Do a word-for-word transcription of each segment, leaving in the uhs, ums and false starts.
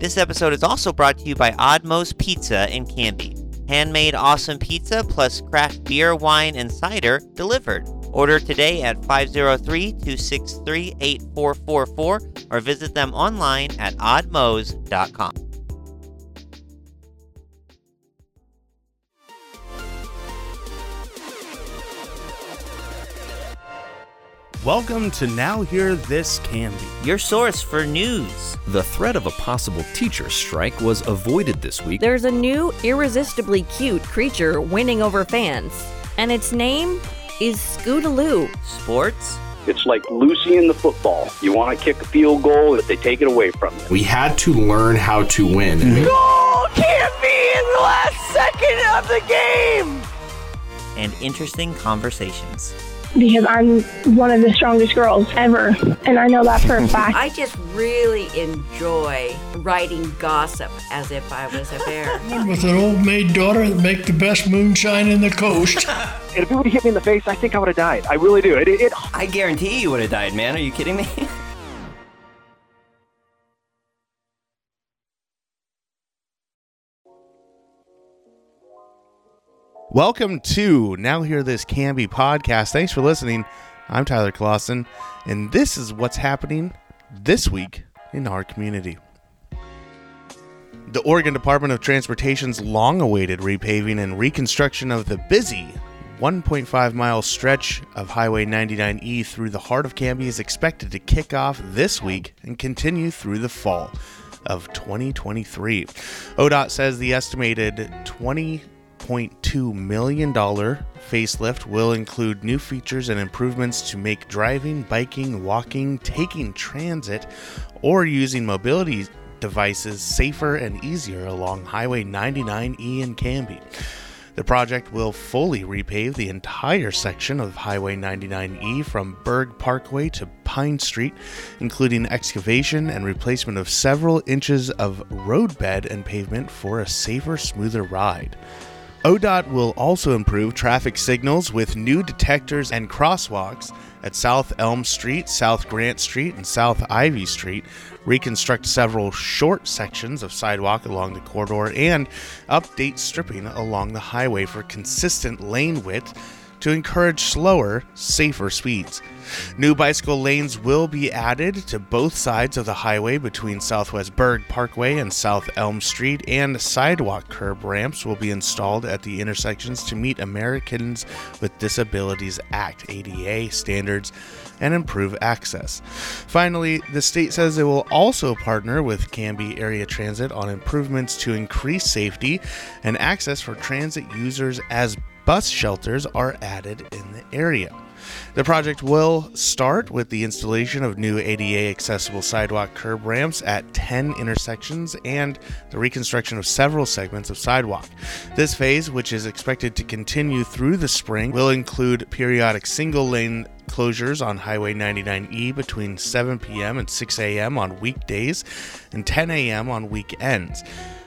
This episode is also brought to you by Oddmos Pizza and Candy. Handmade awesome pizza plus craft beer, wine, and cider delivered. Order today at five oh three, two six three, eight four four four or visit them online at oddmos dot com. Welcome to Now Hear This Candy, your source for news. The threat of a possible teacher strike was avoided this week. There's a new irresistibly cute creature winning over fans, and its name is Scootaloo. Sports? It's like Lucy in the football. You want to kick a field goal, but they take it away from you. We had to learn how to win. Mm-hmm. Goal can't be in the last second of the game! And interesting conversations. Because I'm one of the strongest girls ever, and I know that for a fact. I just really enjoy writing gossip as if I was a bear. With an old maid daughter that make the best moonshine in the coast. If it would have hit me in the face, I think I would have died. I really do. It, it, it... I guarantee you would have died, man. Are you kidding me? Welcome to Now Hear This Canby podcast. Thanks for listening. I'm Tyler Clausen, and this is what's happening this week in our community. The Oregon Department of Transportation's long-awaited repaving and reconstruction of the busy one point five mile stretch of Highway ninety-nine E through the heart of Canby is expected to kick off this week and continue through the fall of twenty twenty-three. ODOT says the estimated twenty point two million dollars facelift will include new features and improvements to make driving, biking, walking, taking transit, or using mobility devices safer and easier along Highway ninety-nine E in Canby. The project will fully repave the entire section of Highway ninety-nine E from Berg Parkway to Pine Street, including excavation and replacement of several inches of roadbed and pavement for a safer, smoother ride. ODOT will also improve traffic signals with new detectors and crosswalks at South Elm Street, South Grant Street, and South Ivy Street, reconstruct several short sections of sidewalk along the corridor, and update stripping along the highway for consistent lane width to encourage slower, safer speeds. New bicycle lanes will be added to both sides of the highway between Southwest Berg Parkway and South Elm Street, and sidewalk curb ramps will be installed at the intersections to meet Americans with Disabilities Act A D A standards and improve access. Finally, the state says it will also partner with Canby Area Transit on improvements to increase safety and access for transit users as bus shelters are added in the area. The project will start with the installation of new A D A accessible sidewalk curb ramps at ten intersections and the reconstruction of several segments of sidewalk. This phase, which is expected to continue through the spring, will include periodic single lane closures on Highway ninety-nine E between seven p.m. and six a.m. on weekdays and ten a.m. on weekends,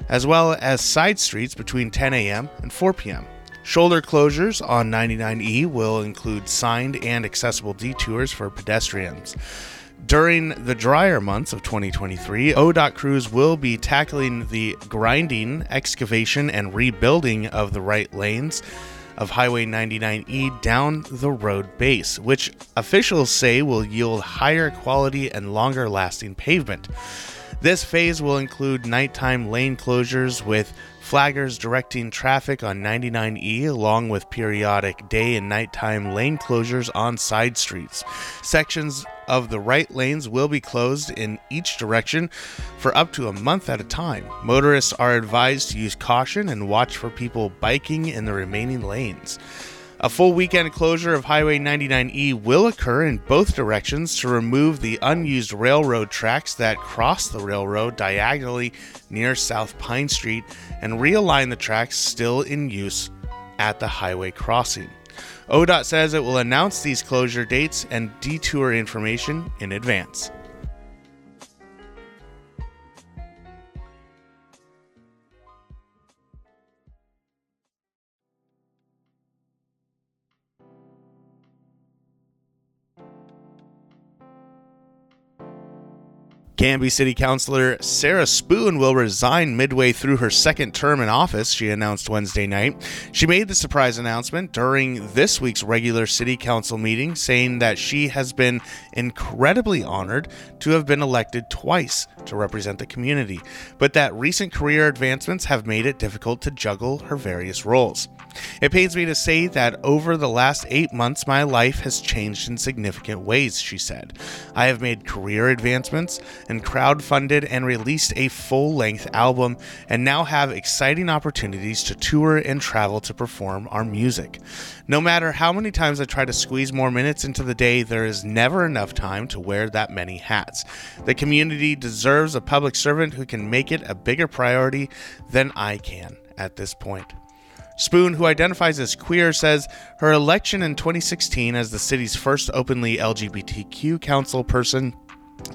as well as side streets between ten a.m. and four p.m. Shoulder closures on ninety-nine E will include signed and accessible detours for pedestrians. During the drier months of twenty twenty-three, ODOT crews will be tackling the grinding, excavation, and rebuilding of the right lanes of Highway ninety-nine E down the road base, which officials say will yield higher quality and longer-lasting pavement. This phase will include nighttime lane closures with flaggers directing traffic on ninety-nine E, along with periodic day and nighttime lane closures on side streets. Sections of the right lanes will be closed in each direction for up to a month at a time. Motorists are advised to use caution and watch for people biking in the remaining lanes. A full weekend closure of Highway ninety-nine E will occur in both directions to remove the unused railroad tracks that cross the railroad diagonally near South Pine Street and realign the tracks still in use at the highway crossing. ODOT says it will announce these closure dates and detour information in advance. Canby City Councilor Sarah Spoon will resign midway through her second term in office, she announced Wednesday night. She made the surprise announcement during this week's regular City Council meeting, saying that she has been incredibly honored to have been elected twice to represent the community, but that recent career advancements have made it difficult to juggle her various roles. It pains me to say that over the last eight months, my life has changed in significant ways, she said. I have made career advancements and crowdfunded and released a full-length album and now have exciting opportunities to tour and travel to perform our music. No matter how many times I try to squeeze more minutes into the day, there is never enough time to wear that many hats. The community deserves a public servant who can make it a bigger priority than I can at this point. Spoon, who identifies as queer, says her election in twenty sixteen as the city's first openly L G B T Q council person,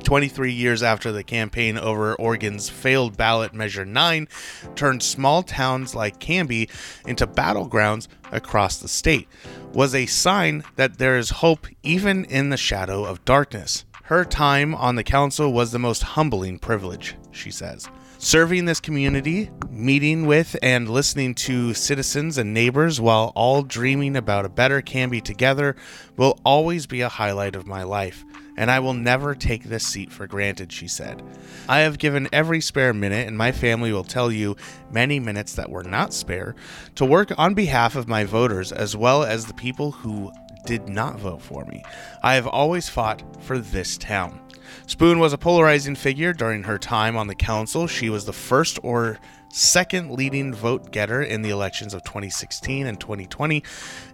twenty-three years after the campaign over Oregon's failed ballot Measure nine, turned small towns like Canby into battlegrounds across the state, was a sign that there is hope even in the shadow of darkness. Her time on the council was the most humbling privilege, she says. Serving this community, meeting with and listening to citizens and neighbors while all dreaming about a better Canby together will always be a highlight of my life, and I will never take this seat for granted, she said. I have given every spare minute, and my family will tell you many minutes that were not spare, to work on behalf of my voters as well as the people who did not vote for me. I have always fought for this town. Spoon was a polarizing figure during her time on the council. She was the first or second leading vote getter in the elections of twenty sixteen and twenty twenty,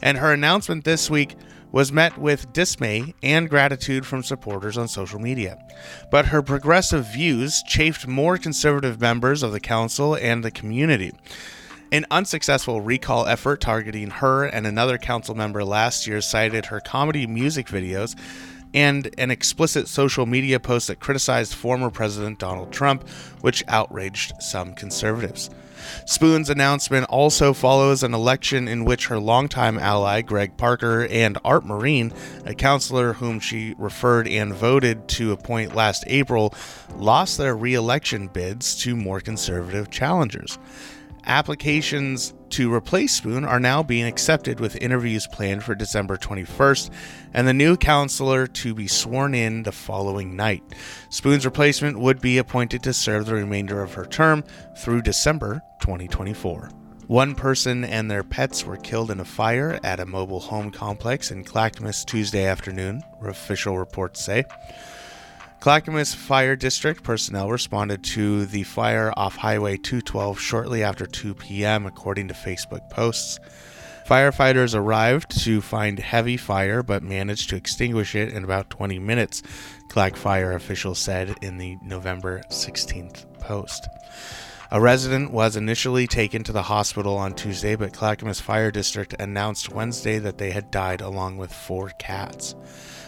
and her announcement this week was met with dismay and gratitude from supporters on social media. But her progressive views chafed more conservative members of the council and the community. An unsuccessful recall effort targeting her and another council member last year cited her comedy music videos and an explicit social media post that criticized former President Donald Trump, which outraged some conservatives. Spoon's announcement also follows an election in which her longtime ally, Greg Parker, and Art Marine, a counselor whom she referred and voted to appoint last April, lost their re-election bids to more conservative challengers. Applications to replace Spoon are now being accepted, with interviews planned for December twenty-first and the new counselor to be sworn in the following night. Spoon's replacement would be appointed to serve the remainder of her term through December twenty twenty-four. One person and their pets were killed in a fire at a mobile home complex in Clackamas Tuesday afternoon, official reports say. Clackamas Fire District personnel responded to the fire off Highway two twelve shortly after two p.m., according to Facebook posts. Firefighters arrived to find heavy fire but managed to extinguish it in about twenty minutes, Clack Fire officials said in the November sixteenth post. A resident was initially taken to the hospital on Tuesday, but Clackamas Fire District announced Wednesday that they had died along with four cats.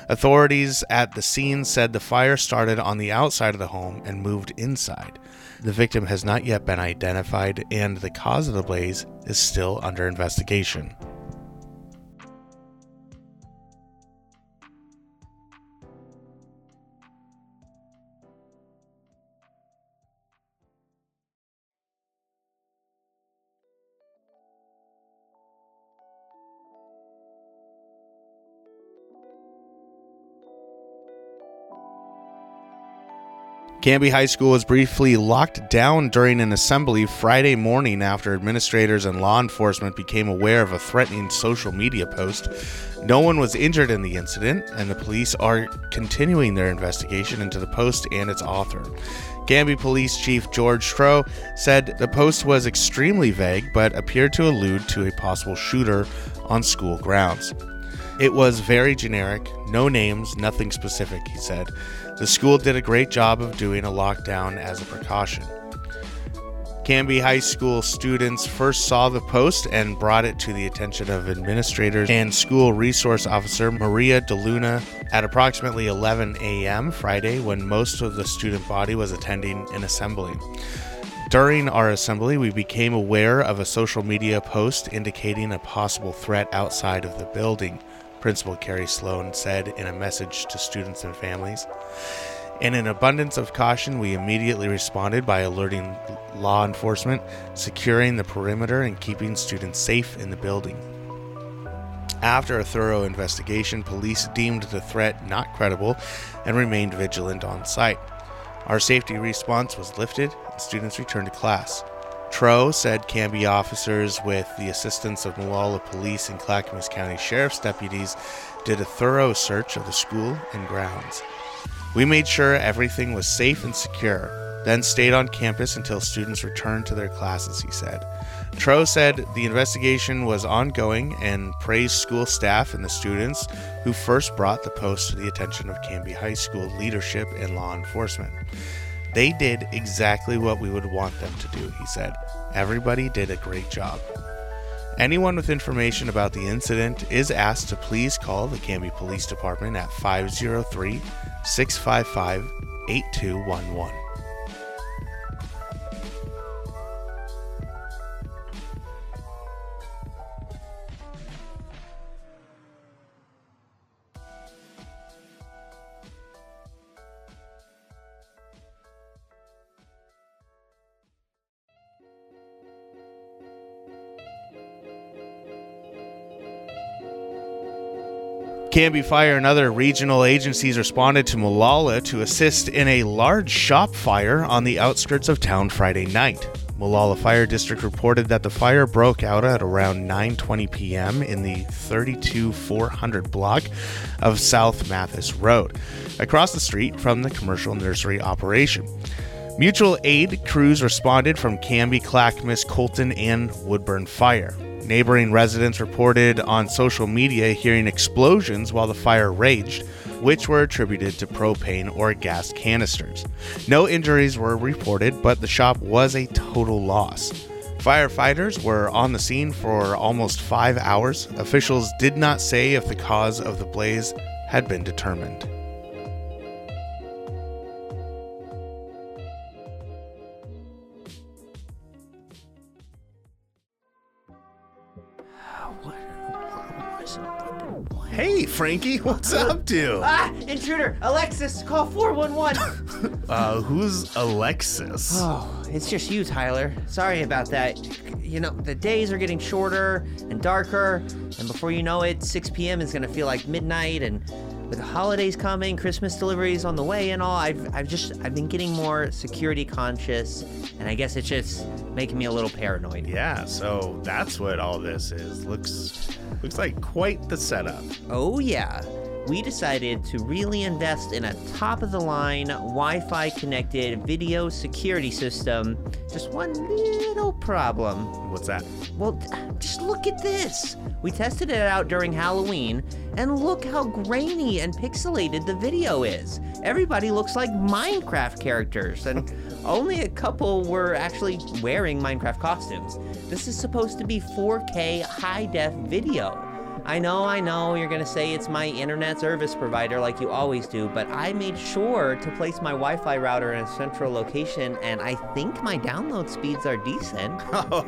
Authorities at the scene said the fire started on the outside of the home and moved inside. The victim has not yet been identified, and the cause of the blaze is still under investigation. Canby High School was briefly locked down during an assembly Friday morning after administrators and law enforcement became aware of a threatening social media post. No one was injured in the incident, and the police are continuing their investigation into the post and its author. Canby Police Chief George Stroh said the post was extremely vague but appeared to allude to a possible shooter on school grounds. It was very generic, no names, nothing specific, he said. The school did a great job of doing a lockdown as a precaution. Canby High School students first saw the post and brought it to the attention of administrators and school resource officer Maria DeLuna at approximately eleven a.m. Friday, when most of the student body was attending an assembly. During our assembly, we became aware of a social media post indicating a possible threat outside of the building, Principal Carrie Sloan said in a message to students and families. In an abundance of caution, we immediately responded by alerting law enforcement, securing the perimeter, and keeping students safe in the building. After a thorough investigation, police deemed the threat not credible and remained vigilant on site. Our safety response was lifted, and students returned to class. Stroh said Canby officers, with the assistance of Molalla Police and Clackamas County Sheriff's deputies, did a thorough search of the school and grounds. We made sure everything was safe and secure, then stayed on campus until students returned to their classes, he said. Stroh said the investigation was ongoing and praised school staff and the students who first brought the post to the attention of Canby High School leadership and law enforcement. They did exactly what we would want them to do, he said. Everybody did a great job. Anyone with information about the incident is asked to please call the Canby Police Department at five oh three, six five five, eight two one one. Canby Fire and other regional agencies responded to Molalla to assist in a large shop fire on the outskirts of town Friday night. Molalla Fire District reported that the fire broke out at around nine twenty p.m. in the thirty-two four hundred block of South Mathis Road, across the street from the commercial nursery operation. Mutual aid crews responded from Canby, Clackamas, Colton, and Woodburn Fire. Neighboring residents reported on social media hearing explosions while the fire raged, which were attributed to propane or gas canisters. No injuries were reported, but the shop was a total loss. Firefighters were on the scene for almost five hours. Officials did not say if the cause of the blaze had been determined. Hey, Frankie, what's up, dude? Ah, intruder! Alexis, call four one one! uh, who's Alexis? Oh, it's just you, Tyler. Sorry about that. You know, the days are getting shorter and darker, and before you know it, six p.m. is gonna feel like midnight, and with the holidays coming, Christmas deliveries on the way and all, I've I've just, I've been getting more security conscious, and I guess it's just making me a little paranoid. Yeah, so that's what all this is. Looks, looks like quite the setup. Oh yeah. We decided to really invest in a top-of-the-line, Wi-Fi connected video security system. Just one little problem. What's that? Well, just look at this. We tested it out during Halloween, and look how grainy and pixelated the video is. Everybody looks like Minecraft characters, and only a couple were actually wearing Minecraft costumes. This is supposed to be four K high-def video. I know, I know, you're gonna say it's my internet service provider like you always do, but I made sure to place my Wi-Fi router in a central location, and I think my download speeds are decent. Oh,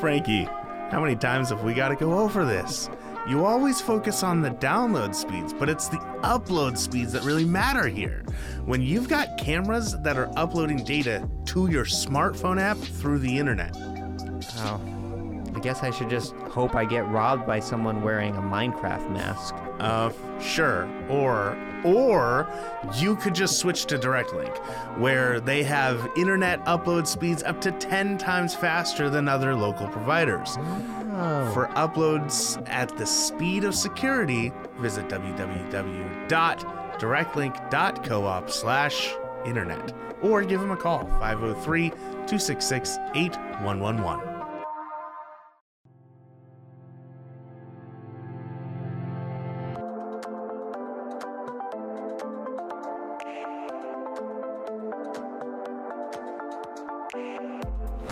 Frankie, how many times have we gotta go over this? You always focus on the download speeds, but it's the upload speeds that really matter here. When you've got cameras that are uploading data to your smartphone app through the internet. Oh. I guess I should just hope I get robbed by someone wearing a Minecraft mask. Uh, sure. Or, or you could just switch to DirectLink, where they have internet upload speeds up to ten times faster than other local providers. Oh. For uploads at the speed of security, visit w w w dot directlink dot coop slash internet or give them a call, five oh three, two six six, eight one one one.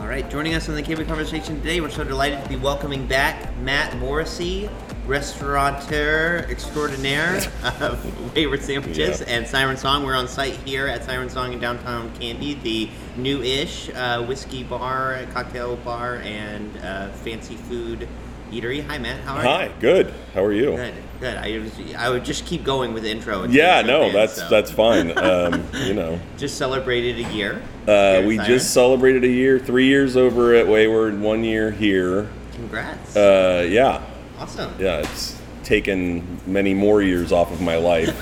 Alright, joining us on the Canby Conversation today, we're so delighted to be welcoming back Matt Morrissey, restaurateur extraordinaire of Wayward Sandwiches, yeah, and Siren Song. We're on site here at Siren Song in downtown Canby, the new-ish uh, whiskey bar, cocktail bar, and uh, fancy food Eatery. Hi, Matt. How are Hi, you? Hi, good. How are you? Good, good. I, was, I would just keep going with the intro. Yeah, no, fans, that's so. that's fine. Um, you know. Just celebrated a year. Uh, we Siren. just celebrated a year, three years over at Wayward, one year here. Congrats. Uh, yeah. Awesome. Yeah, it's taken many more years off of my life.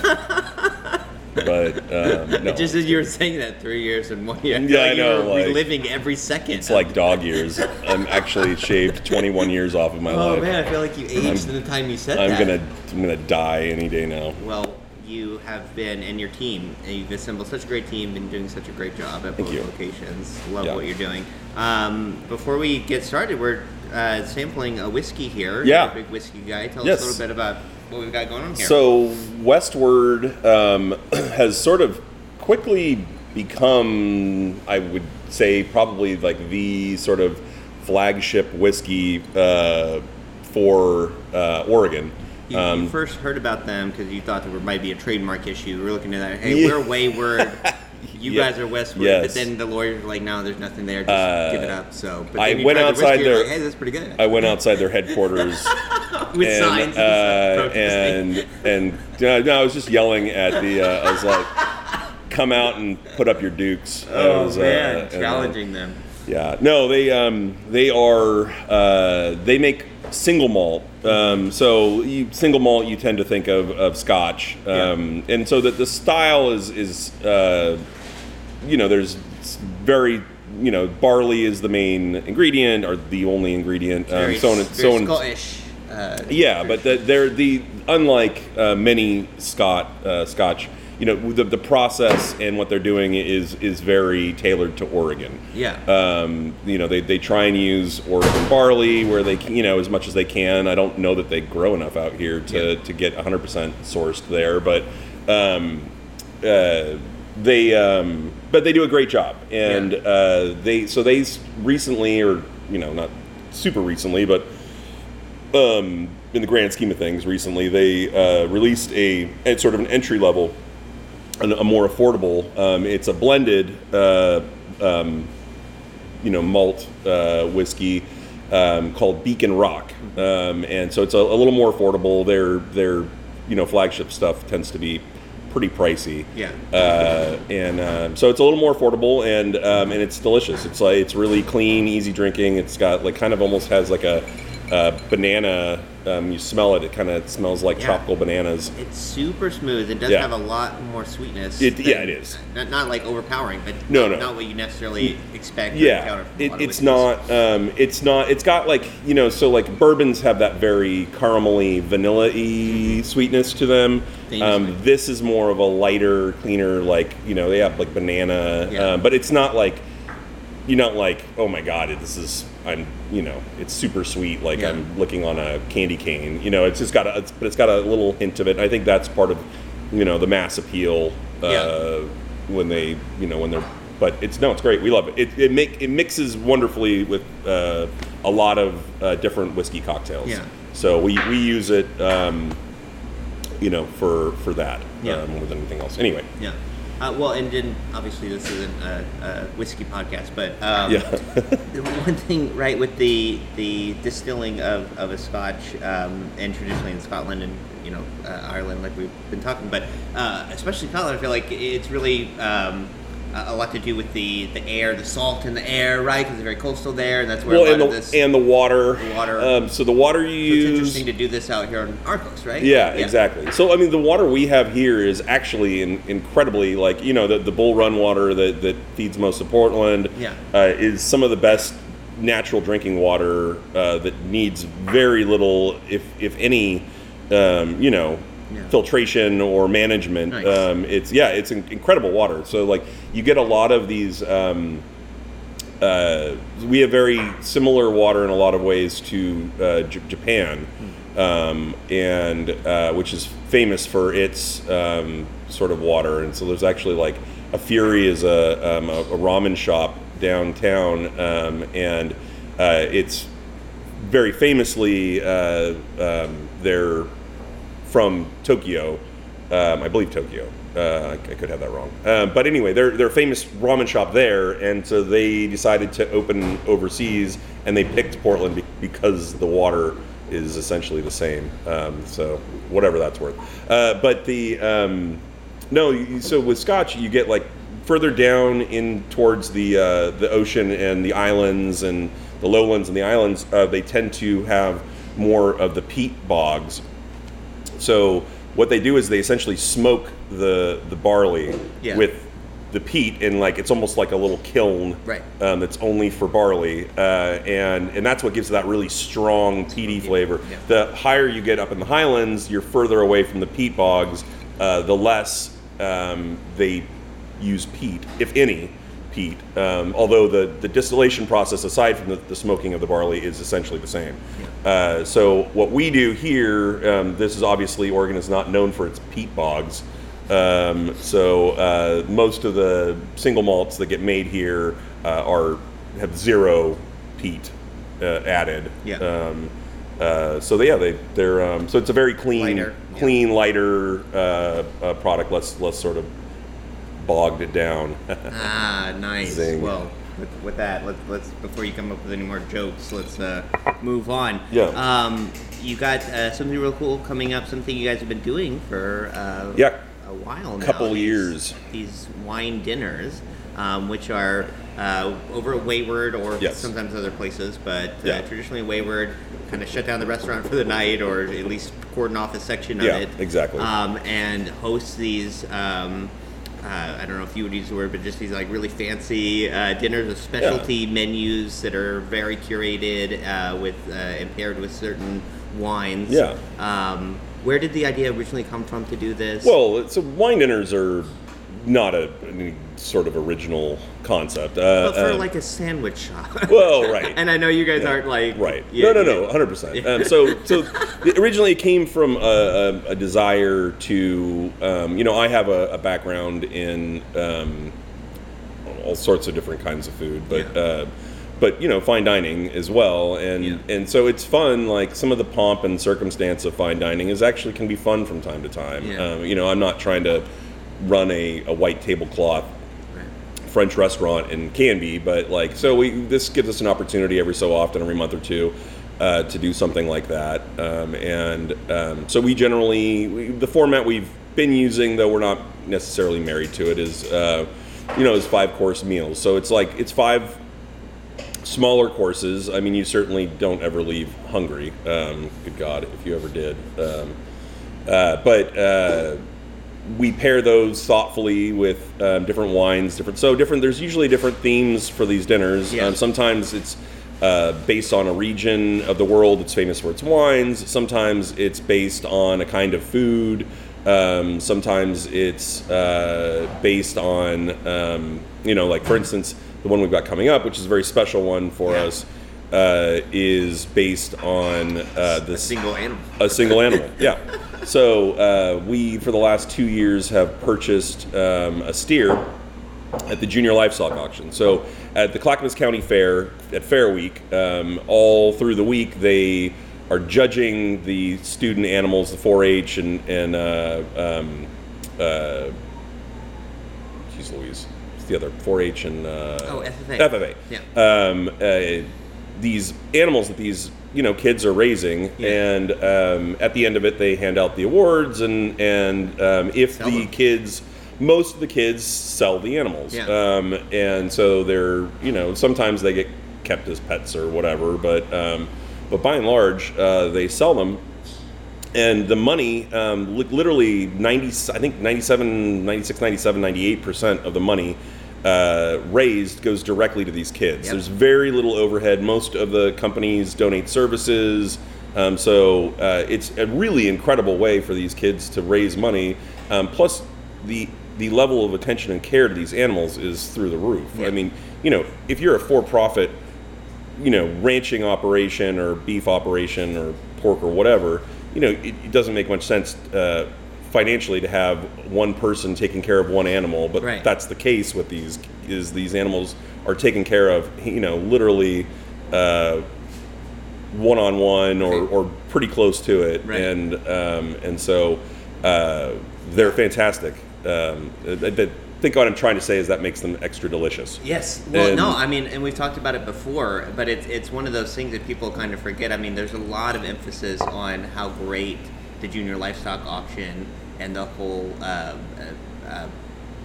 But um, no. Just as you were saying that, three years and one year. Yeah, like I know. You're like, reliving every second. It's like dog years. I'm actually shaved twenty-one years off of my oh, life. Oh man, I feel like you aged in the time you said I'm that. I'm gonna, I'm gonna die any day now. Well, you have been, and your team, and you've assembled such a great team, been doing such a great job at Thank both you. locations. Love yeah. what you're doing. Um, before we get started, we're uh, sampling a whiskey here. Yeah, you're a big whiskey guy. Tell yes. us a little bit about what we've got going on here. So Westward um, has sort of quickly become, I would say, probably like the sort of flagship whiskey uh, for uh, Oregon. You, um, you first heard about them because you thought there might be a trademark issue. We were looking at that. Hey, yeah. we're Wayward. You yeah. guys are Westward. Yes. But then the lawyers were like, no, there's nothing there. Just uh, give it up. So, but I went outside the their. Like, hey, that's pretty good. I went outside their headquarters. With and, signs uh, and and you know, no, I was just yelling at the. Uh, I was like, "Come out and put up your dukes." Oh was, man, uh, challenging and, uh, them. Yeah, no, they um, they are uh, they make single malt. Um, so you, single malt, you tend to think of of Scotch, um, yeah. and so that the style is is uh, you know there's very. You know barley is the main ingredient or the only ingredient. Um, very, so and so and. Scottish. Uh, yeah, but the, they're the unlike uh, many Scot uh, Scotch, you know, the, the process and what they're doing is is very tailored to Oregon. Yeah. Um, you know, they, they try and use Oregon barley where they can, you know, as much as they can. I don't know that they grow enough out here to yeah. to get one hundred percent sourced there, but um, uh, they um, but they do a great job, and yeah. uh, they so they recently or you know not super recently, but. Um, in the grand scheme of things, recently they uh, released a, a sort of an entry level, an, a more affordable. Um, it's a blended, uh, um, you know, malt uh, whiskey um, called Beacon Rock, um, and so it's a, a little more affordable. Their their you know flagship stuff tends to be pretty pricey. Yeah. Uh, and um, so it's a little more affordable, and um, and it's delicious. It's like it's really clean, easy drinking. It's got like kind of almost has like a Uh, banana, um, you smell it, it kind of smells like yeah. tropical bananas. It's super smooth. It does yeah. have a lot more sweetness. It, than, yeah, it is. Not, not like overpowering, but no, not, no. not what you necessarily expect. Yeah, it, it's not, um, it's not, it's got like, you know, so like bourbons have that very caramelly, vanilla-y mm-hmm. sweetness to them. Um, this is more of a lighter, cleaner, like, you know, they have like banana, yeah. um, but it's not like, you're not like, oh my God, this is, I'm, you know, it's super sweet. Like yeah. I'm looking on a candy cane. You know, it's just got a, it's, but it's got a little hint of it. I think that's part of, you know, the mass appeal uh, yeah. when they, you know, when they're. But it's no, it's great. We love it. It it make it mixes wonderfully with uh, a lot of uh, different whiskey cocktails. Yeah. So we we use it, um, you know, for for that yeah. um, more than anything else. Anyway. Yeah. Uh, well, and then obviously this isn't a, a whiskey podcast, but um, yeah. one thing, right, with the the distilling of, of a Scotch, um, and traditionally in Scotland and you know uh, Ireland, like we've been talking, but uh, especially Scotland, I feel like it's really um, a lot to do with the, the air, the salt in the air, right? Because it's very coastal there, and that's where well, a lot and of the, this and the water, the water. Um, so the water you so it's use. It's interesting to do this out here on our coast, right? Yeah, yeah, exactly. So I mean, the water we have here is actually in, incredibly, like you know, the, the Bull Run water that, that feeds most of Portland. Yeah. Uh, is some of the best natural drinking water uh, that needs very little, if if any, um, you know. Yeah. filtration or management. Nice. Um, it's yeah, it's in- incredible water. So like you get a lot of these. Um, uh, we have very similar water in a lot of ways to uh, J- Japan, um, and uh, which is famous for its um, sort of water. And so there's actually like a Fury is a, um, a, a ramen shop downtown, um, and uh, it's very famously uh, um, their. From Tokyo, um, I believe Tokyo. Uh, I, I could have that wrong. Uh, but anyway, they're they're a famous ramen shop there, and so they decided to open overseas, and they picked Portland be- because the water is essentially the same. Um, so whatever that's worth. Uh, but the, um, no, you, so with Scotch, you get like further down in towards the uh, the ocean and the islands and the lowlands and the islands, uh, they tend to have more of the peat bogs. So what they do is they essentially smoke the the barley yeah. with the peat, and like it's almost like a little kiln right. um, that's only for barley, uh, and and that's what gives that really strong peaty flavor. Yeah. Yeah. The higher you get up in the highlands, you're further away from the peat bogs, uh, the less um, they use peat, if any peat. Um, although the, the distillation process, aside from the, the smoking of the barley, is essentially the same. Yeah. Uh, so what we do here, um, this is obviously Oregon is not known for its peat bogs. Um, so uh, most of the single malts that get made here uh, are have zero peat uh, added. Yeah. Um, uh, so they, yeah, they they're um, so it's a very clean, lighter. clean, yeah. lighter uh, uh, product. Less less sort of bogged it down. ah, nice. Zing. Well, with, with that, let's let's before you come up with any more jokes, let's uh, move on. Yeah. Um, you got uh, something real cool coming up. Something you guys have been doing for. Uh, yeah. A while now. Couple these, years. These wine dinners, um, which are uh, over at Wayward or yes. sometimes other places, but uh, yeah. traditionally Wayward kind of shut down the restaurant for the night, or at least cordon off a section of yeah, it. Yeah, exactly. Um, and host these. Um, Uh, I don't know if you would use the word, but just these like really fancy uh, dinners with specialty yeah. menus that are very curated uh, with uh, and paired with certain wines. Yeah. Um, where did the idea originally come from to do this? Well, so wine dinners are not a any sort of original concept. Uh, but for um, like a sandwich shop. Well, right. And I know you guys yeah. aren't like right. Yeah, no, no, no, one hundred percent. Um, so, so originally it came from a, a, a desire to, um, you know, I have a, a background in um, all sorts of different kinds of food, but yeah. uh, but you know, fine dining as well, and yeah. and so it's fun. Like some of the pomp and circumstance of fine dining is actually can be fun from time to time. Yeah. Um, you know, I'm not trying to run a, a white tablecloth French restaurant in Canby, but like so we this gives us an opportunity every so often, every month or two, uh, to do something like that. Um, and um, so we generally we, the format we've been using, though we're not necessarily married to it, is uh, you know is five course meals. So it's like it's five smaller courses. I mean, you certainly don't ever leave hungry. Um, good God, if you ever did. Um, uh, but. Uh, We pair those thoughtfully with um, different wines, different so different. There's usually different themes for these dinners. Yes. Um, sometimes it's uh, based on a region of the world that's famous for its wines. Sometimes it's based on a kind of food. Um, sometimes it's uh, based on um, you know, like for instance, the one we've got coming up, which is a very special one for yeah. us. Uh, is based on uh, this a single animal. A single animal, yeah. So uh, we, for the last two years, have purchased um, a steer at the junior livestock auction. So at the Clackamas County Fair at Fair Week, um, all through the week they are judging the student animals, the four H and and uh, um, uh, geez Louise, what's the other four H and uh, oh F F A. F F A, yeah. Um, uh, these animals that these, you know, kids are raising, yeah. and um, at the end of it, they hand out the awards, and and um, if sell the them. kids, most of the kids sell the animals, yeah. um, and so they're, you know, sometimes they get kept as pets or whatever, but um, but by and large, uh, they sell them, and the money, um, literally ninety, I think ninety-seven, ninety-six, ninety-seven, ninety-eight percent of the money Uh, raised goes directly to these kids. Yep. There's very little overhead. Most of the companies donate services, um, so uh, it's a really incredible way for these kids to raise money. Um, plus, the the level of attention and care to these animals is through the roof. Yep. I mean, you know, if you're a for-profit, you know, ranching operation or beef operation or pork or whatever, you know, it, it doesn't make much sense. Uh, financially to have one person taking care of one animal, but right. that's the case with these is these animals are taken care of, you know, literally uh, one-on-one or, right. or pretty close to it. Right. And um, and so uh, they're fantastic. Um, that, think what I'm trying to say is that makes them extra delicious. Yes. Well, and no, I mean, and we've talked about it before, but it's it's one of those things that people kind of forget. I mean, there's a lot of emphasis on how great the junior livestock auction and the whole uh, uh, uh,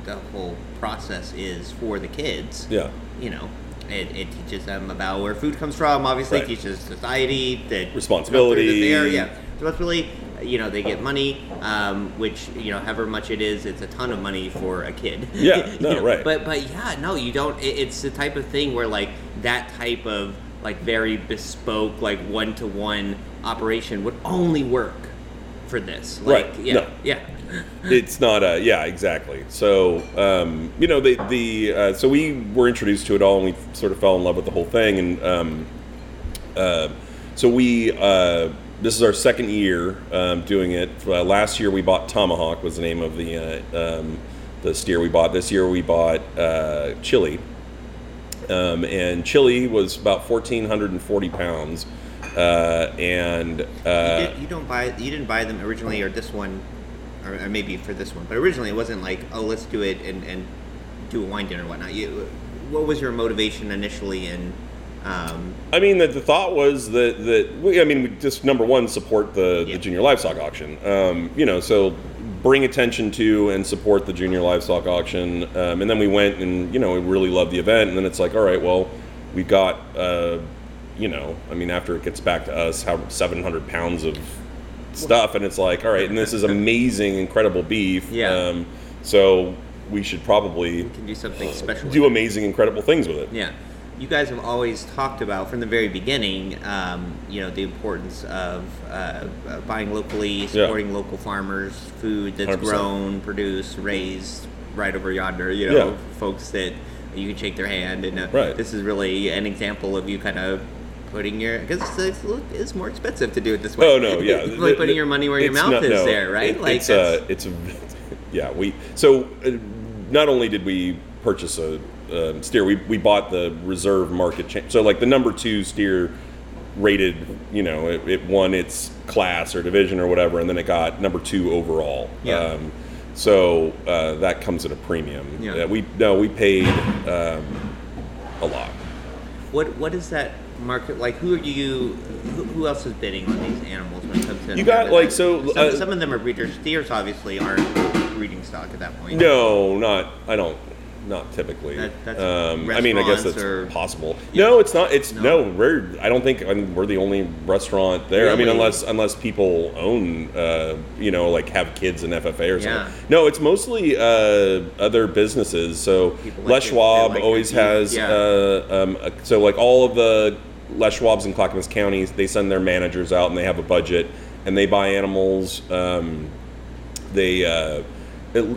the whole process is for the kids. Yeah. You know, it, it teaches them about where food comes from. Obviously, right. It teaches society that responsibility. The fair, yeah. So that's really. You know, they get money, um, which, you know, however much it is, it's a ton of money for a kid. Yeah, no, you know? Right. But, but yeah, no, you don't, it, it's the type of thing where, like, that type of, like, very bespoke, like, one-to-one operation would only work for this. Like, right. Yeah. No. Yeah. It's not a, yeah, exactly. So, um, you know, the, the uh, so we were introduced to it all, and we sort of fell in love with the whole thing. And um, uh, so we... Uh, This is our second year um, doing it. Uh, last year we bought Tomahawk, was the name of the uh, um, the steer we bought. This year we bought uh, Chili, um, and Chili was about fourteen hundred and forty pounds. Uh, and uh, you, did, you don't buy, you didn't buy them originally, or this one, or maybe for this one. But originally it wasn't like, oh, let's do it and, and do a wine dinner or whatnot. You, what was your motivation initially in? Um, I mean, the, the thought was that, that we, I mean, we just, number one, support the, yeah. the junior livestock auction, um, you know, so bring attention to and support the junior livestock auction. Um, and then we went and, you know, we really loved the event. And then it's like, all right, well, we've got, uh, you know, I mean, after it gets back to us, how seven hundred pounds of stuff. And it's like, all right, and this is amazing, incredible beef. Yeah. Um, so we should probably we can do something special, do amazing, incredible things with it. Yeah. You guys have always talked about, from the very beginning, um, you know, the importance of uh, buying locally, supporting yeah. local farmers, food that's one hundred percent grown, produced, raised, right over yonder, you know, yeah. folks that you can shake their hand. And uh, right. this is really an example of you kind of putting your, because it's, it's more expensive to do it this way. Oh, no, yeah. It's like putting it, your money where your mouth not, is no, there, right? It, like it's, uh, it's, yeah, we, so uh, not only did we purchase a, Uh, steer we we bought the reserve market cha- so like the number two steer rated, you know, it, it won its class or division or whatever, and then it got number two overall. Yeah. Um, so uh, that comes at a premium. Yeah. Uh, we no we paid um, a lot. What what is that market like? Who are you? Who, who else is bidding on these animals when it comes to? You got like so. Some, uh, some of them are breeders. Steers obviously aren't breeding stock at that point. No, not I don't. Not typically. That, that's um, I mean, I guess that's or, possible. Yeah. No, it's not. It's no. no we're. I don't think I mean, we're the only restaurant there. Really? I mean, unless unless people own, uh, you know, like have kids in F F A or yeah. something. No, it's mostly uh, other businesses. So like Les Schwab like always has. Yeah. Uh, um, so like all of the Les Schwabs in Clackamas County, they send their managers out and they have a budget and they buy animals. Um, they. Uh,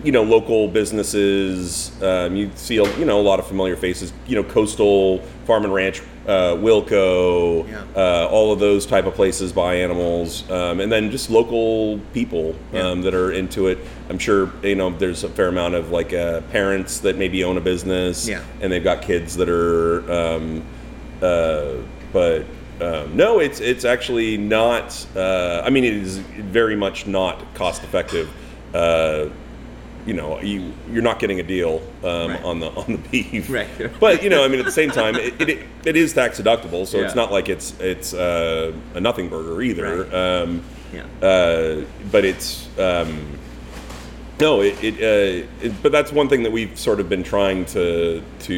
You know, local businesses. Um, you see, a, you know, a lot of familiar faces. You know, Coastal Farm and Ranch, uh, Wilco, yeah. uh, all of those type of places buy animals, um, and then just local people um, yeah. that are into it. I'm sure you know there's a fair amount of like uh, parents that maybe own a business, yeah. and they've got kids that are. Um, uh, but um, no, it's it's actually not. Uh, I mean, it is very much not cost effective. Uh, You know, you you're not getting a deal um, right. on the on the beef, right. But you know, I mean, at the same time, it it, it is tax deductible, so yeah. it's not like it's it's uh, a nothing burger either. Right. Um, yeah. Uh, but it's um, no, it, it, uh, it. But that's one thing that we've sort of been trying to to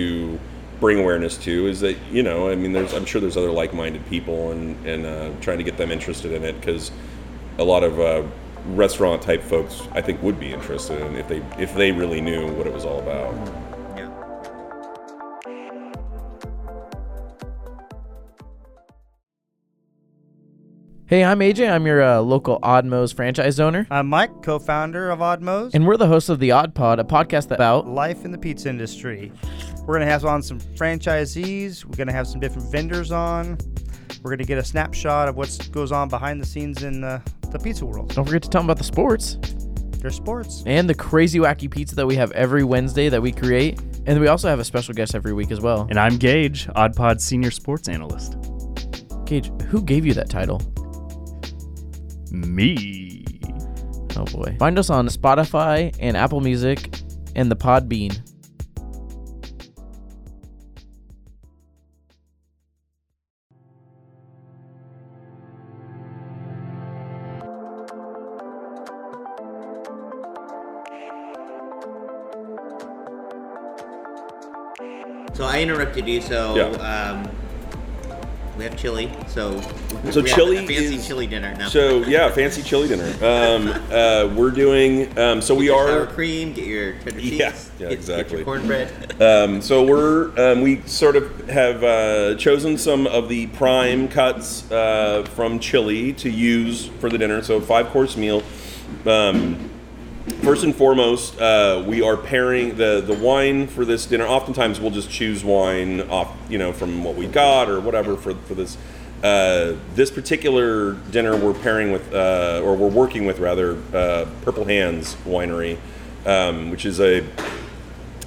bring awareness to is that you know, I mean, there's I'm sure there's other like-minded people and and uh, trying to get them interested in it because a lot of. Uh, Restaurant type folks, I think, would be interested in if they if they really knew what it was all about. Yeah. Hey, I'm A J. I'm your uh, local Oddmos franchise owner. I'm Mike, co-founder of Oddmos, and we're the hosts of the Odd Pod, a podcast about life in the pizza industry. We're gonna have on some franchisees. We're gonna have some different vendors on. We're gonna get a snapshot of what goes on behind the scenes in the the pizza world. Don't forget to tell them about the sports. There's sports. And the crazy wacky pizza that we have every Wednesday that we create. And we also have a special guest every week as well. And I'm Gage, Oddpod's senior sports analyst. Gage, who gave you that title? Me. Oh boy. Find us on Spotify and Apple Music and the pod bean. So I interrupted you, so yeah. um, we have chili, so, so we chili have a fancy is, chili dinner now. So yeah, fancy chili dinner. Um, uh, we're doing, um, so get we your are... sour cream, get your cheddar cheese, yeah, yeah, get, exactly. get your cornbread. Um, so we're, um, we sort of have uh, chosen some of the prime cuts uh, from chili to use for the dinner, so five course meal. Um, First and foremost, uh, we are pairing the, the wine for this dinner. Oftentimes, we'll just choose wine off, you know, from what we got or whatever for for this. Uh, this particular dinner, we're pairing with, uh, or we're working with rather, uh, Purple Hands Winery, um, which is a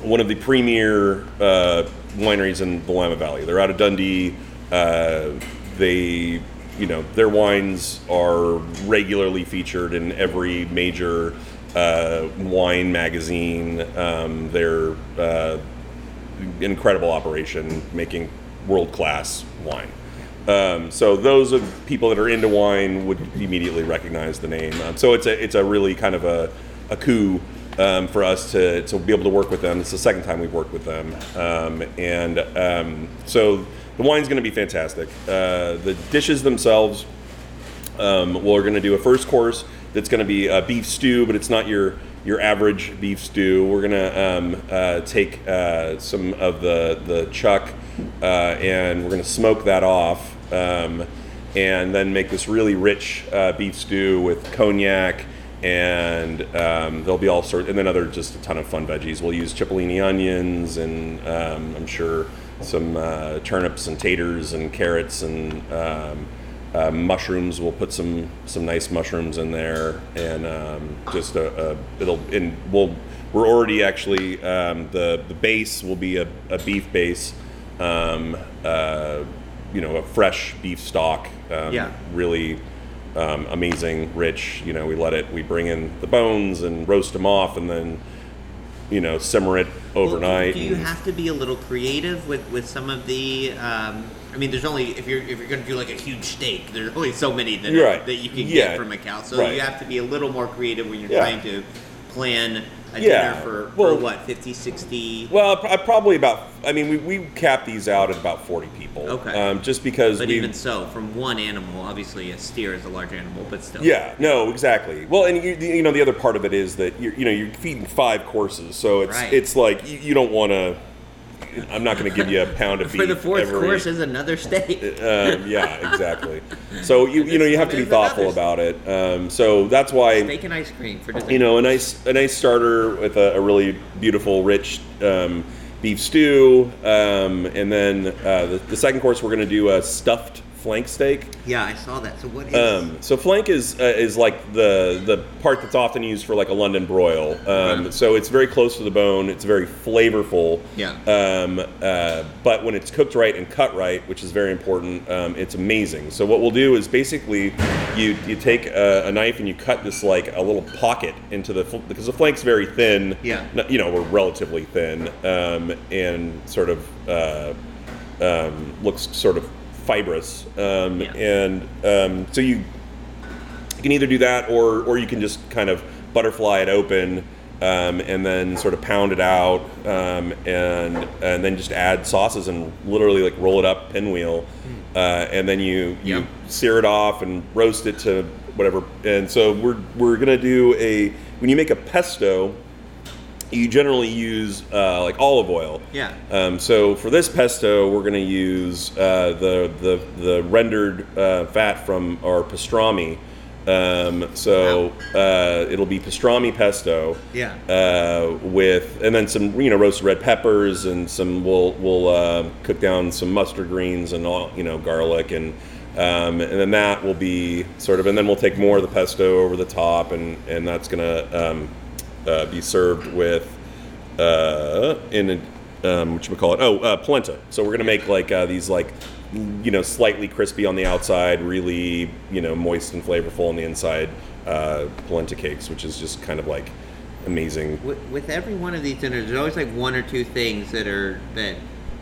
one of the premier uh, wineries in the Lima Valley. They're out of Dundee. Uh, they, you know, their wines are regularly featured in every major. Uh, wine magazine. Um, they're uh, incredible operation, making world-class wine. Um, so those of people that are into wine would immediately recognize the name. Um, so it's a it's a really kind of a, a coup um, for us to to be able to work with them. It's the second time we've worked with them, um, and um, so the wine's going to be fantastic. Uh, the dishes themselves, um, we're going to do a first course. That's going to be a beef stew, but it's not your your average beef stew. We're going to um, uh, take uh, some of the the chuck uh, and we're going to smoke that off, um, and then make this really rich uh, beef stew with cognac, and um, there'll be all sorts, and then other just a ton of fun veggies. We'll use cipollini onions, and um, I'm sure some uh, turnips and taters and carrots and. Um, Uh, mushrooms. We'll put some some nice mushrooms in there, and um, just a, a it'll and we'll we're already actually um, the the base will be a, a beef base, um, uh, you know, a fresh beef stock. Um, yeah. Really um, amazing, rich. You know, we let it. We bring in the bones and roast them off, and then. You know, simmer it overnight. Well, do you have to be a little creative with, with some of the? Um, I mean, there's only if you're if you're going to do like a huge steak, there's only so many that right. that you can yeah. get from a cow. So right. you have to be a little more creative when you're yeah. trying to plan a yeah. dinner for, for well, what fifty, sixty. Well, probably about. I mean, we we cap these out at about forty people. Okay. Um, just because. But we, even so, from one animal, obviously a steer is a large animal, but still. Yeah. No. Exactly. Well, and you, you know the other part of it is that you're you know you're feeding five courses, so it's right. it's like you, you don't want to. I'm not going to give you a pound of beef. For the fourth every, course is another steak. Um, yeah, exactly. So you you know you have to be thoughtful about it. Um, so that's why steak and ice cream for dessert. You know, a nice a nice starter with a, a really beautiful, rich um, beef stew, um, and then uh, the, the second course we're going to do a stuffed flank steak. Yeah, I saw that. So what is? Um, so flank is uh, is like the the part that's often used for like a London broil. Um, right. So it's very close to the bone. It's very flavorful. Yeah. Um, uh, but when it's cooked right and cut right, which is very important, um, it's amazing. So what we'll do is basically you you take a, a knife and you cut this like a little pocket into the fl- because the flank's very thin. Yeah. You know, we're relatively thin, um, and sort of uh, um, looks sort of. Fibrous, um, yeah. and um, so you, you can either do that, or or you can just kind of butterfly it open, um, and then sort of pound it out, um, and and then just add sauces and literally like roll it up pinwheel, uh, and then you you yeah. sear it off and roast it to whatever. And so we're we're gonna do a when you make a pesto. You generally use uh, like olive oil. Yeah. Um, so for this pesto, we're going to use uh, the, the the rendered uh, fat from our pastrami. Um, so uh, it'll be pastrami pesto. Yeah. Uh, with and then some you know roasted red peppers and some we'll we'll uh, cook down some mustard greens and all you know garlic and um, and then that will be sort of and then we'll take more of the pesto over the top and and that's gonna. Um, Uh, be served with, uh, in a, um, what should we call it? Oh, uh, polenta. So we're gonna make like uh, these like, you know, slightly crispy on the outside, really you know moist and flavorful on the inside uh, polenta cakes, which is just kind of like amazing. With, with every one of these dinners, there's always like one or two things that are that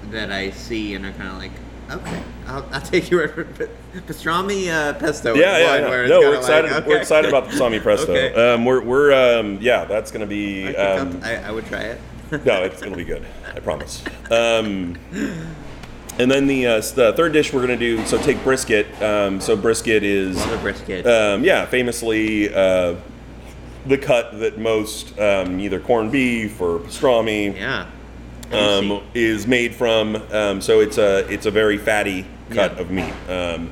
that I see and are kind of like, okay, I'll, I'll take your pastrami uh, pesto. Yeah, yeah, yeah. Where no, we're excited. Like, okay. We're excited about the pastrami pesto. Okay. Um, we're we're um, yeah, that's gonna be. I, um, I, I would try it. No, it's, it'll be good. I promise. Um, and then the uh, the third dish we're gonna do. So take brisket. Um, so brisket is the brisket. Um, yeah, famously uh, the cut that most um, either corned beef or pastrami. Yeah. Um, is made from, um, so it's a it's a very fatty cut yeah. of meat, um,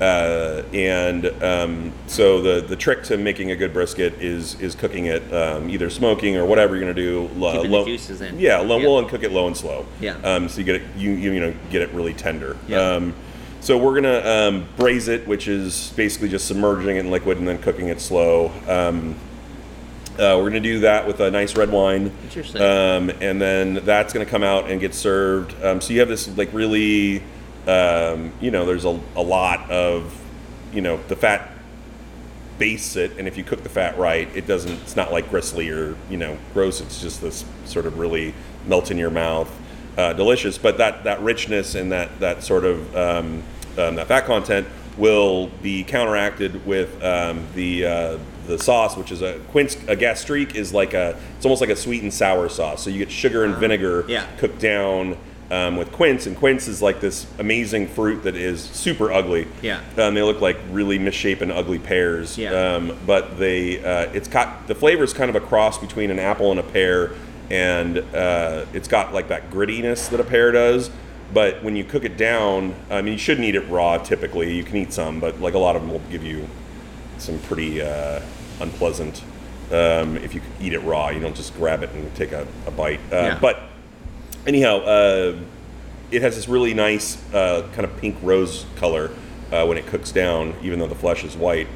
uh, and um, so the, the trick to making a good brisket is is cooking it um, either smoking or whatever you're gonna do. Uh, Keeping low, the juices in. Yeah, low, yeah. Low and cook it low and slow. Yeah. Um, so you get it you you know get it really tender. Yeah. Um, so we're gonna um, braise it, which is basically just submerging it in liquid and then cooking it slow. Um, Uh, we're going to do that with a nice red wine. Interesting. Um, and then that's going to come out and get served. Um, so you have this like really, um, you know, there's a, a lot of, you know, the fat base it. And if you cook the fat right, it doesn't, it's not like gristly or, you know, gross. It's just this sort of really melt in your mouth, uh, delicious. But that, that richness and that, that sort of um, um, that fat content will be counteracted with um, the uh, the sauce, which is a quince. A gastrique is like a, it's almost like a sweet and sour sauce. So you get sugar and vinegar um, yeah. cooked down um, with quince, and quince is like this amazing fruit that is super ugly. Yeah, um, they look like really misshapen, ugly pears. Yeah, um, but they, uh, it's got the flavor is kind of a cross between an apple and a pear, and uh, it's got like that grittiness that a pear does. But when you cook it down, I mean, you shouldn't eat it raw typically. You can eat some, but like a lot of them will give you some pretty uh, unpleasant um, if you eat it raw. You don't just grab it and take a, a bite. Uh, yeah. But anyhow, uh, it has this really nice uh, kind of pink rose color uh, when it cooks down, even though the flesh is white.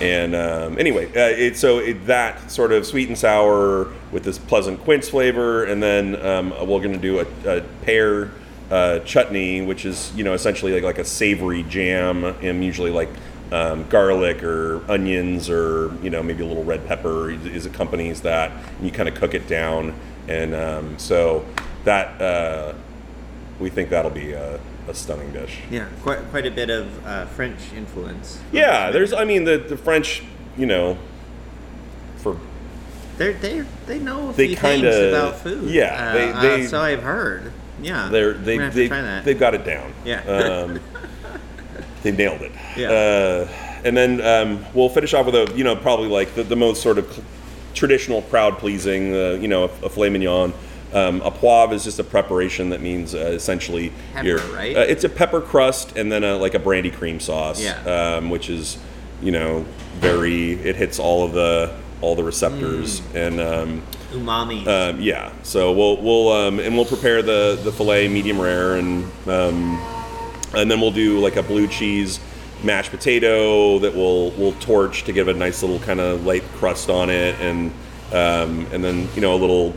And um, anyway, uh, it, so it, that sort of sweet and sour with this pleasant quince flavor. And then um, we're going to do a, a pear Uh, chutney, which is, you know, essentially like, like a savory jam, and usually like um, garlic or onions or, you know, maybe a little red pepper is, is accompanies that, and you kind of cook it down. And um, so that uh, we think that'll be a, a stunning dish. Yeah, quite quite a bit of uh, French influence. Yeah, there's, I mean, the, the French, you know, for they they they know a few kinda, things about food. Yeah, they, uh, they, uh, so I've heard. Yeah, they're, they they have to try that. They've got it down. Yeah, um, they nailed it. Yeah, uh, and then um, we'll finish off with a you know probably like the, the most sort of cl- traditional crowd pleasing uh, you know a, a filet mignon. Um, a poivre is just a preparation that means uh, essentially pepper, your, right? Uh, it's a pepper crust and then a, like a brandy cream sauce. Yeah, um, which is you know very it hits all of the all the receptors mm. and. Um, Umami. Um, yeah, so we'll we'll um, and we'll prepare the, the filet medium rare, and um, and then we'll do like a blue cheese mashed potato that we'll we'll torch to give it a nice little kind of light crust on it, and um, and then you know a little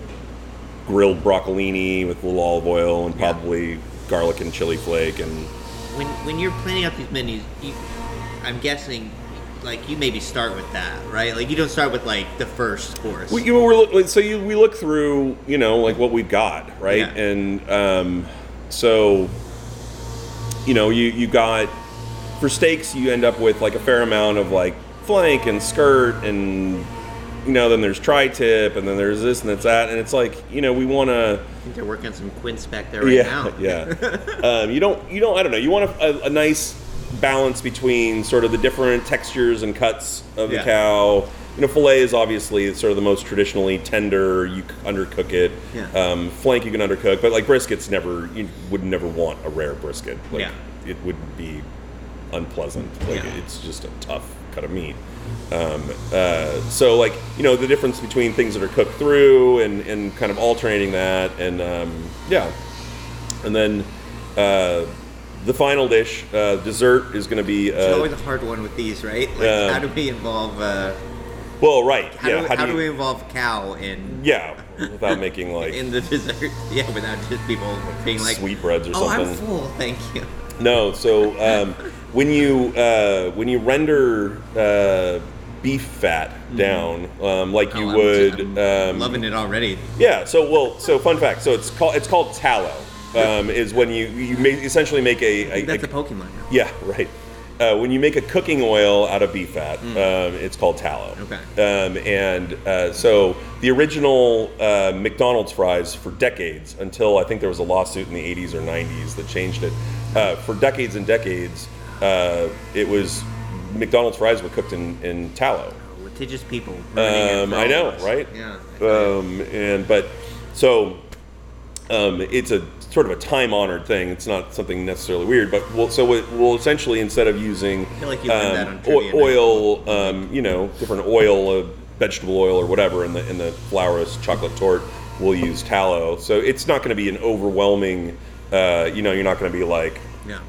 grilled broccolini with a little olive oil and probably yeah. garlic and chili flake. And when when you're planning out these menus, you, I'm guessing. Like you maybe start with that, right? Like you don't start with like the first course. We, you know, we're look, so you, we look through, you know, like what we've got, right? Yeah. And um, so, you know, you you got for steaks, you end up with like a fair amount of like flank and skirt, and you know, then there's tri-tip, and then there's this and that's that, and it's like, you know, we want to. I think they're working on some quince back there right yeah, now. Yeah, um, you don't, you don't, I don't know. You want a, a, a nice. Balance between sort of the different textures and cuts of the yeah. cow. You know, filet is obviously sort of the most traditionally tender. You undercook it. Yeah. Um, flank you can undercook, but like brisket's never. You would never want a rare brisket. Like, yeah. It would be unpleasant. Like yeah. It's just a tough cut of meat. Um, uh, so like you know the difference between things that are cooked through and, and kind of alternating that and um, yeah, and then. Uh, The final dish, uh, dessert, is going to be... Uh, it's always a hard one with these, right? Like, uh, how do we involve... Uh, well, right. How, yeah, do, how, how do, you, do we involve cow in... Yeah, without making, like... in the dessert. Yeah, without just people being like... Sweetbreads or oh, something. Oh, I'm full, thank you. No, so um, when you uh, when you render uh, beef fat down, um, like oh, you I'm would. Just, I'm um, loving it already. Yeah. So well. So fun fact. So it's called it's called tallow. Um, is when you you may essentially make a, a that's a, a Pokemon. Yeah. Right. Uh, when you make a cooking oil out of beef fat, mm. um, it's called tallow. Okay. Um, and uh, so the original uh, McDonald's fries for decades, until I think there was a lawsuit in the eighties or nineties that changed it. Uh, for decades and decades, uh, it was McDonald's fries were cooked in, in tallow. Oh, litigious people. Um, I know, right? Yeah. Um, and but so um, it's a. sort of a time-honored thing. It's not something necessarily weird, but we'll, so we'll essentially, instead of using I feel like you um, that on o- oil, um, you know, different oil, uh, vegetable oil or whatever in the in the flourless chocolate tort, we'll use tallow. So it's not going to be an overwhelming, uh, you know, you're not going to be like, yeah.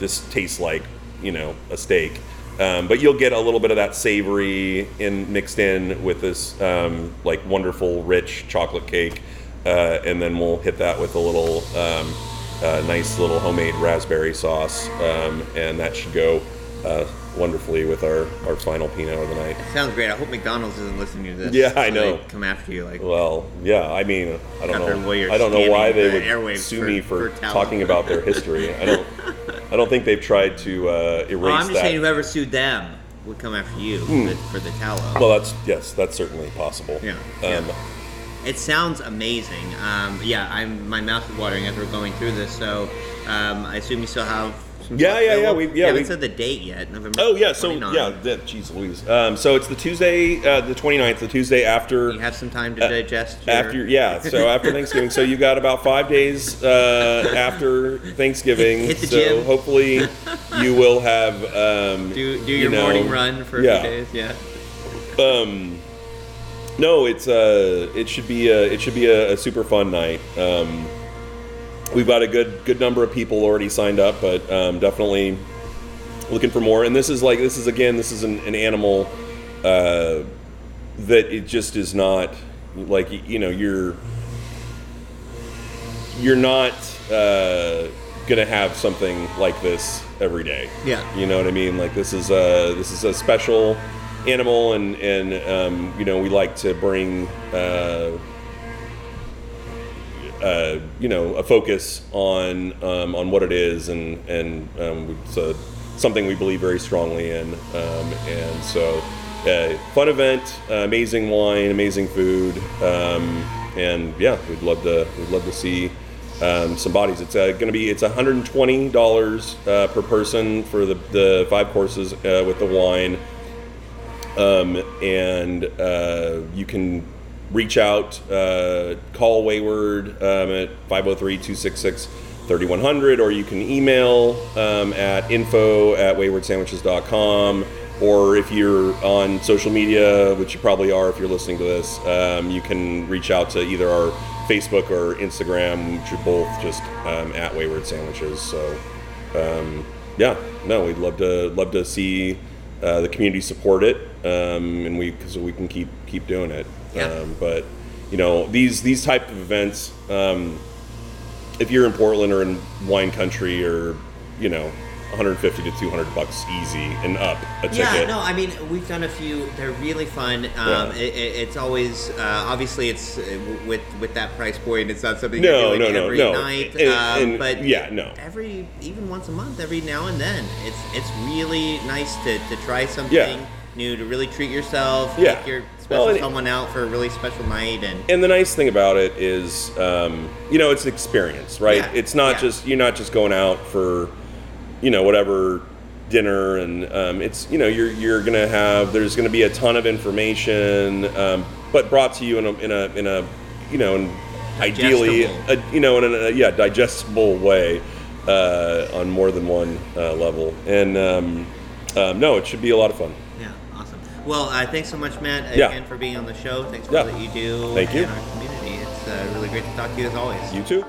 this tastes like, you know, a steak. Um, but you'll get a little bit of that savory in mixed in with this um, like wonderful, rich chocolate cake. Uh, and then we'll hit that with a little um, uh, nice little homemade raspberry sauce, um, and that should go uh, wonderfully with our, our final Pinot of the night. That sounds great. I hope McDonald's isn't listening to this. Yeah, I know. They come after you, like. Well, yeah. I mean, I don't know. I don't know why they the would sue for, me for, for talking about their history. I don't. I don't think they've tried to uh, erase that. Well, I'm just that. saying, whoever sued them would come after you mm. for the tallow. Well, that's yes, that's certainly possible. Yeah. Um, yeah. It sounds amazing. Um, yeah, I'm. My mouth is watering after going through this. So um, I assume you still have. Some yeah, yeah, yeah. We, yeah, we haven't said the date yet. November. Oh yeah. So twenty-ninth. Yeah. That, geez, Louise. Um, so it's the Tuesday, uh, the twenty-ninth, the Tuesday after. You have some time to uh, digest. Your... After yeah. So after Thanksgiving. So you got about five days uh, after Thanksgiving. Hit, hit the so gym. Hopefully you will have. Um, do do you your know, morning run for yeah. a few days. Yeah. Um. No, it's uh, it should be a, it should be a, a super fun night. Um, we've got a good good number of people already signed up, but um, definitely looking for more. And this is like this is again this is an, an animal uh, that it just is not like you know you're you're not uh, gonna have something like this every day. Yeah, you know what I mean. Like this is a this is a special. Animal and and um, you know we like to bring uh, uh, you know a focus on um, on what it is and and um, it's a, something we believe very strongly in um, and so uh, fun event, uh, amazing wine, amazing food, um, and yeah we'd love to we'd love to see um, some bodies. It's uh, going to be it's one hundred twenty dollars uh, per person for the the five courses uh, with the wine. Um, and uh, you can reach out, uh, call Wayward um, at five oh three, two six six, three one zero zero, or you can email um, at info at wayward sandwiches dot com, or if you're on social media, which you probably are if you're listening to this, um, you can reach out to either our Facebook or Instagram, which are both just um, at Wayward Sandwiches. So, um, yeah, no, we'd love to love to see uh, the community support it. Um, and we, because we can keep keep doing it. Yeah. Um, but you know these these type of events. Um, if you're in Portland or in wine country, or you know, one fifty to two hundred bucks easy and up a ticket. Yeah, no, I mean we've done a few. They're really fun. Um, yeah. it, it, it's always uh, obviously it's with with that price point. It's not something no, you're doing no, every no, no. night. And, um, and, but yeah, no. Every even once a month, every now and then, it's it's really nice to to try something. Yeah. New to really treat yourself, yeah. take your special well, someone out for a really special night, and and the nice thing about it is, um, you know, it's an experience, right? Yeah. It's not yeah. just you're not just going out for, you know, whatever dinner, and um, it's you know you're you're gonna have there's gonna be a ton of information, um, but brought to you in a in a in a you know in ideally a, you know in a yeah digestible way uh, on more than one uh, level, and um, um, no, it should be a lot of fun. Well, uh, thanks so much, Matt, again yeah. for being on the show. Thanks for all yeah. that you do Thank in you. Our community. It's uh, really great to talk to you as always. You too.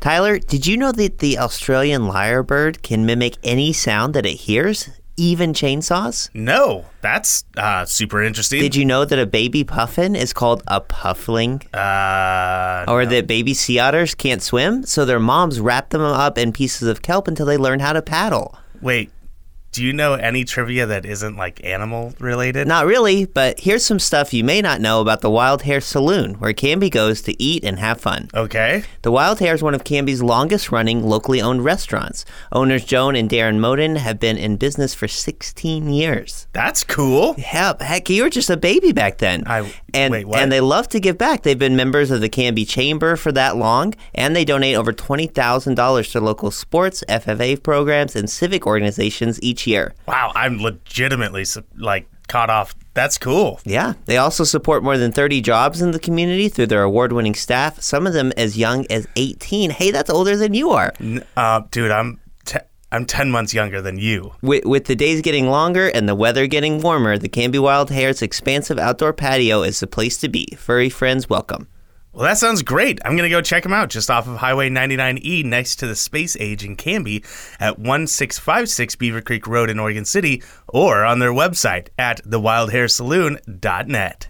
Tyler, did you know that the Australian lyrebird can mimic any sound that it hears? even chainsaws? No, that's uh, super interesting. Did you know that a baby puffin is called a puffling? Uh, or no. that baby sea otters can't swim, so their moms wrap them up in pieces of kelp until they learn how to paddle. Wait, do you know any trivia that isn't like animal related? Not really, but here's some stuff you may not know about the Wild Hare Saloon, where Canby goes to eat and have fun. Okay. The Wild Hare is one of Canby's longest running locally owned restaurants. Owners Joan and Darren Moden have been in business for sixteen years. That's cool. Yeah, heck, you were just a baby back then. I, and, wait, what? And they love to give back. They've been members of the Canby Chamber for that long, and they donate over twenty thousand dollars to local sports, F F A programs, and civic organizations each year. Wow, I'm legitimately like caught off. That's cool. Yeah. They also support more than thirty jobs in the community through their award-winning staff, some of them as young as eighteen. Hey, that's older than you are. Uh, dude, I'm te- I'm ten months younger than you. With, with the days getting longer and the weather getting warmer, the Canby Wild Hare's expansive outdoor patio is the place to be. Furry friends, welcome. Well, that sounds great. I'm going to go check them out just off of Highway ninety-nine E next to the Space Age in Canby at one six five six Beaver Creek Road in Oregon City or on their website at the wild hair saloon dot net.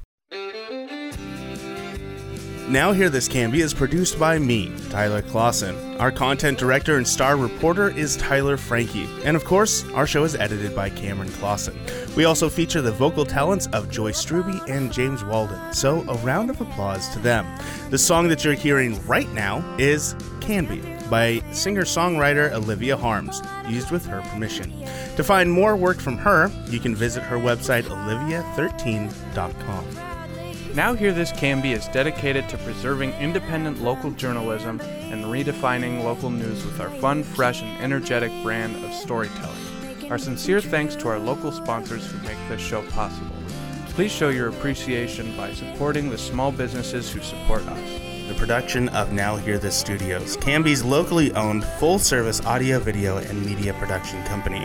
Now Hear This Canby is produced by me, Tyler Clausen. Our content director and star reporter is Tyler Frankie. And of course, our show is edited by Cameron Clausen. We also feature the vocal talents of Joyce Strube and James Walden, so a round of applause to them. The song that you're hearing right now is Canby by singer-songwriter Olivia Harms, used with her permission. To find more work from her, you can visit her website olivia thirteen dot com. Now Hear This Canby is dedicated to preserving independent local journalism and redefining local news with our fun, fresh, and energetic brand of storytelling. Our sincere thanks to our local sponsors who make this show possible. Please show your appreciation by supporting the small businesses who support us. The production of Now Hear This Studios, Canby's locally owned, full-service audio, video, and media production company.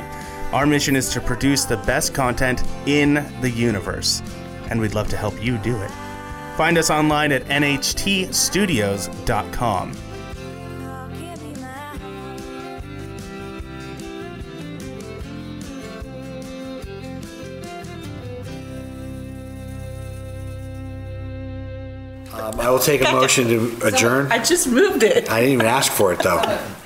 Our mission is to produce the best content in the universe, and we'd love to help you do it. Find us online at n h t studios dot com. Um, I will take a motion to adjourn. So I just moved it. I didn't even ask for it, though.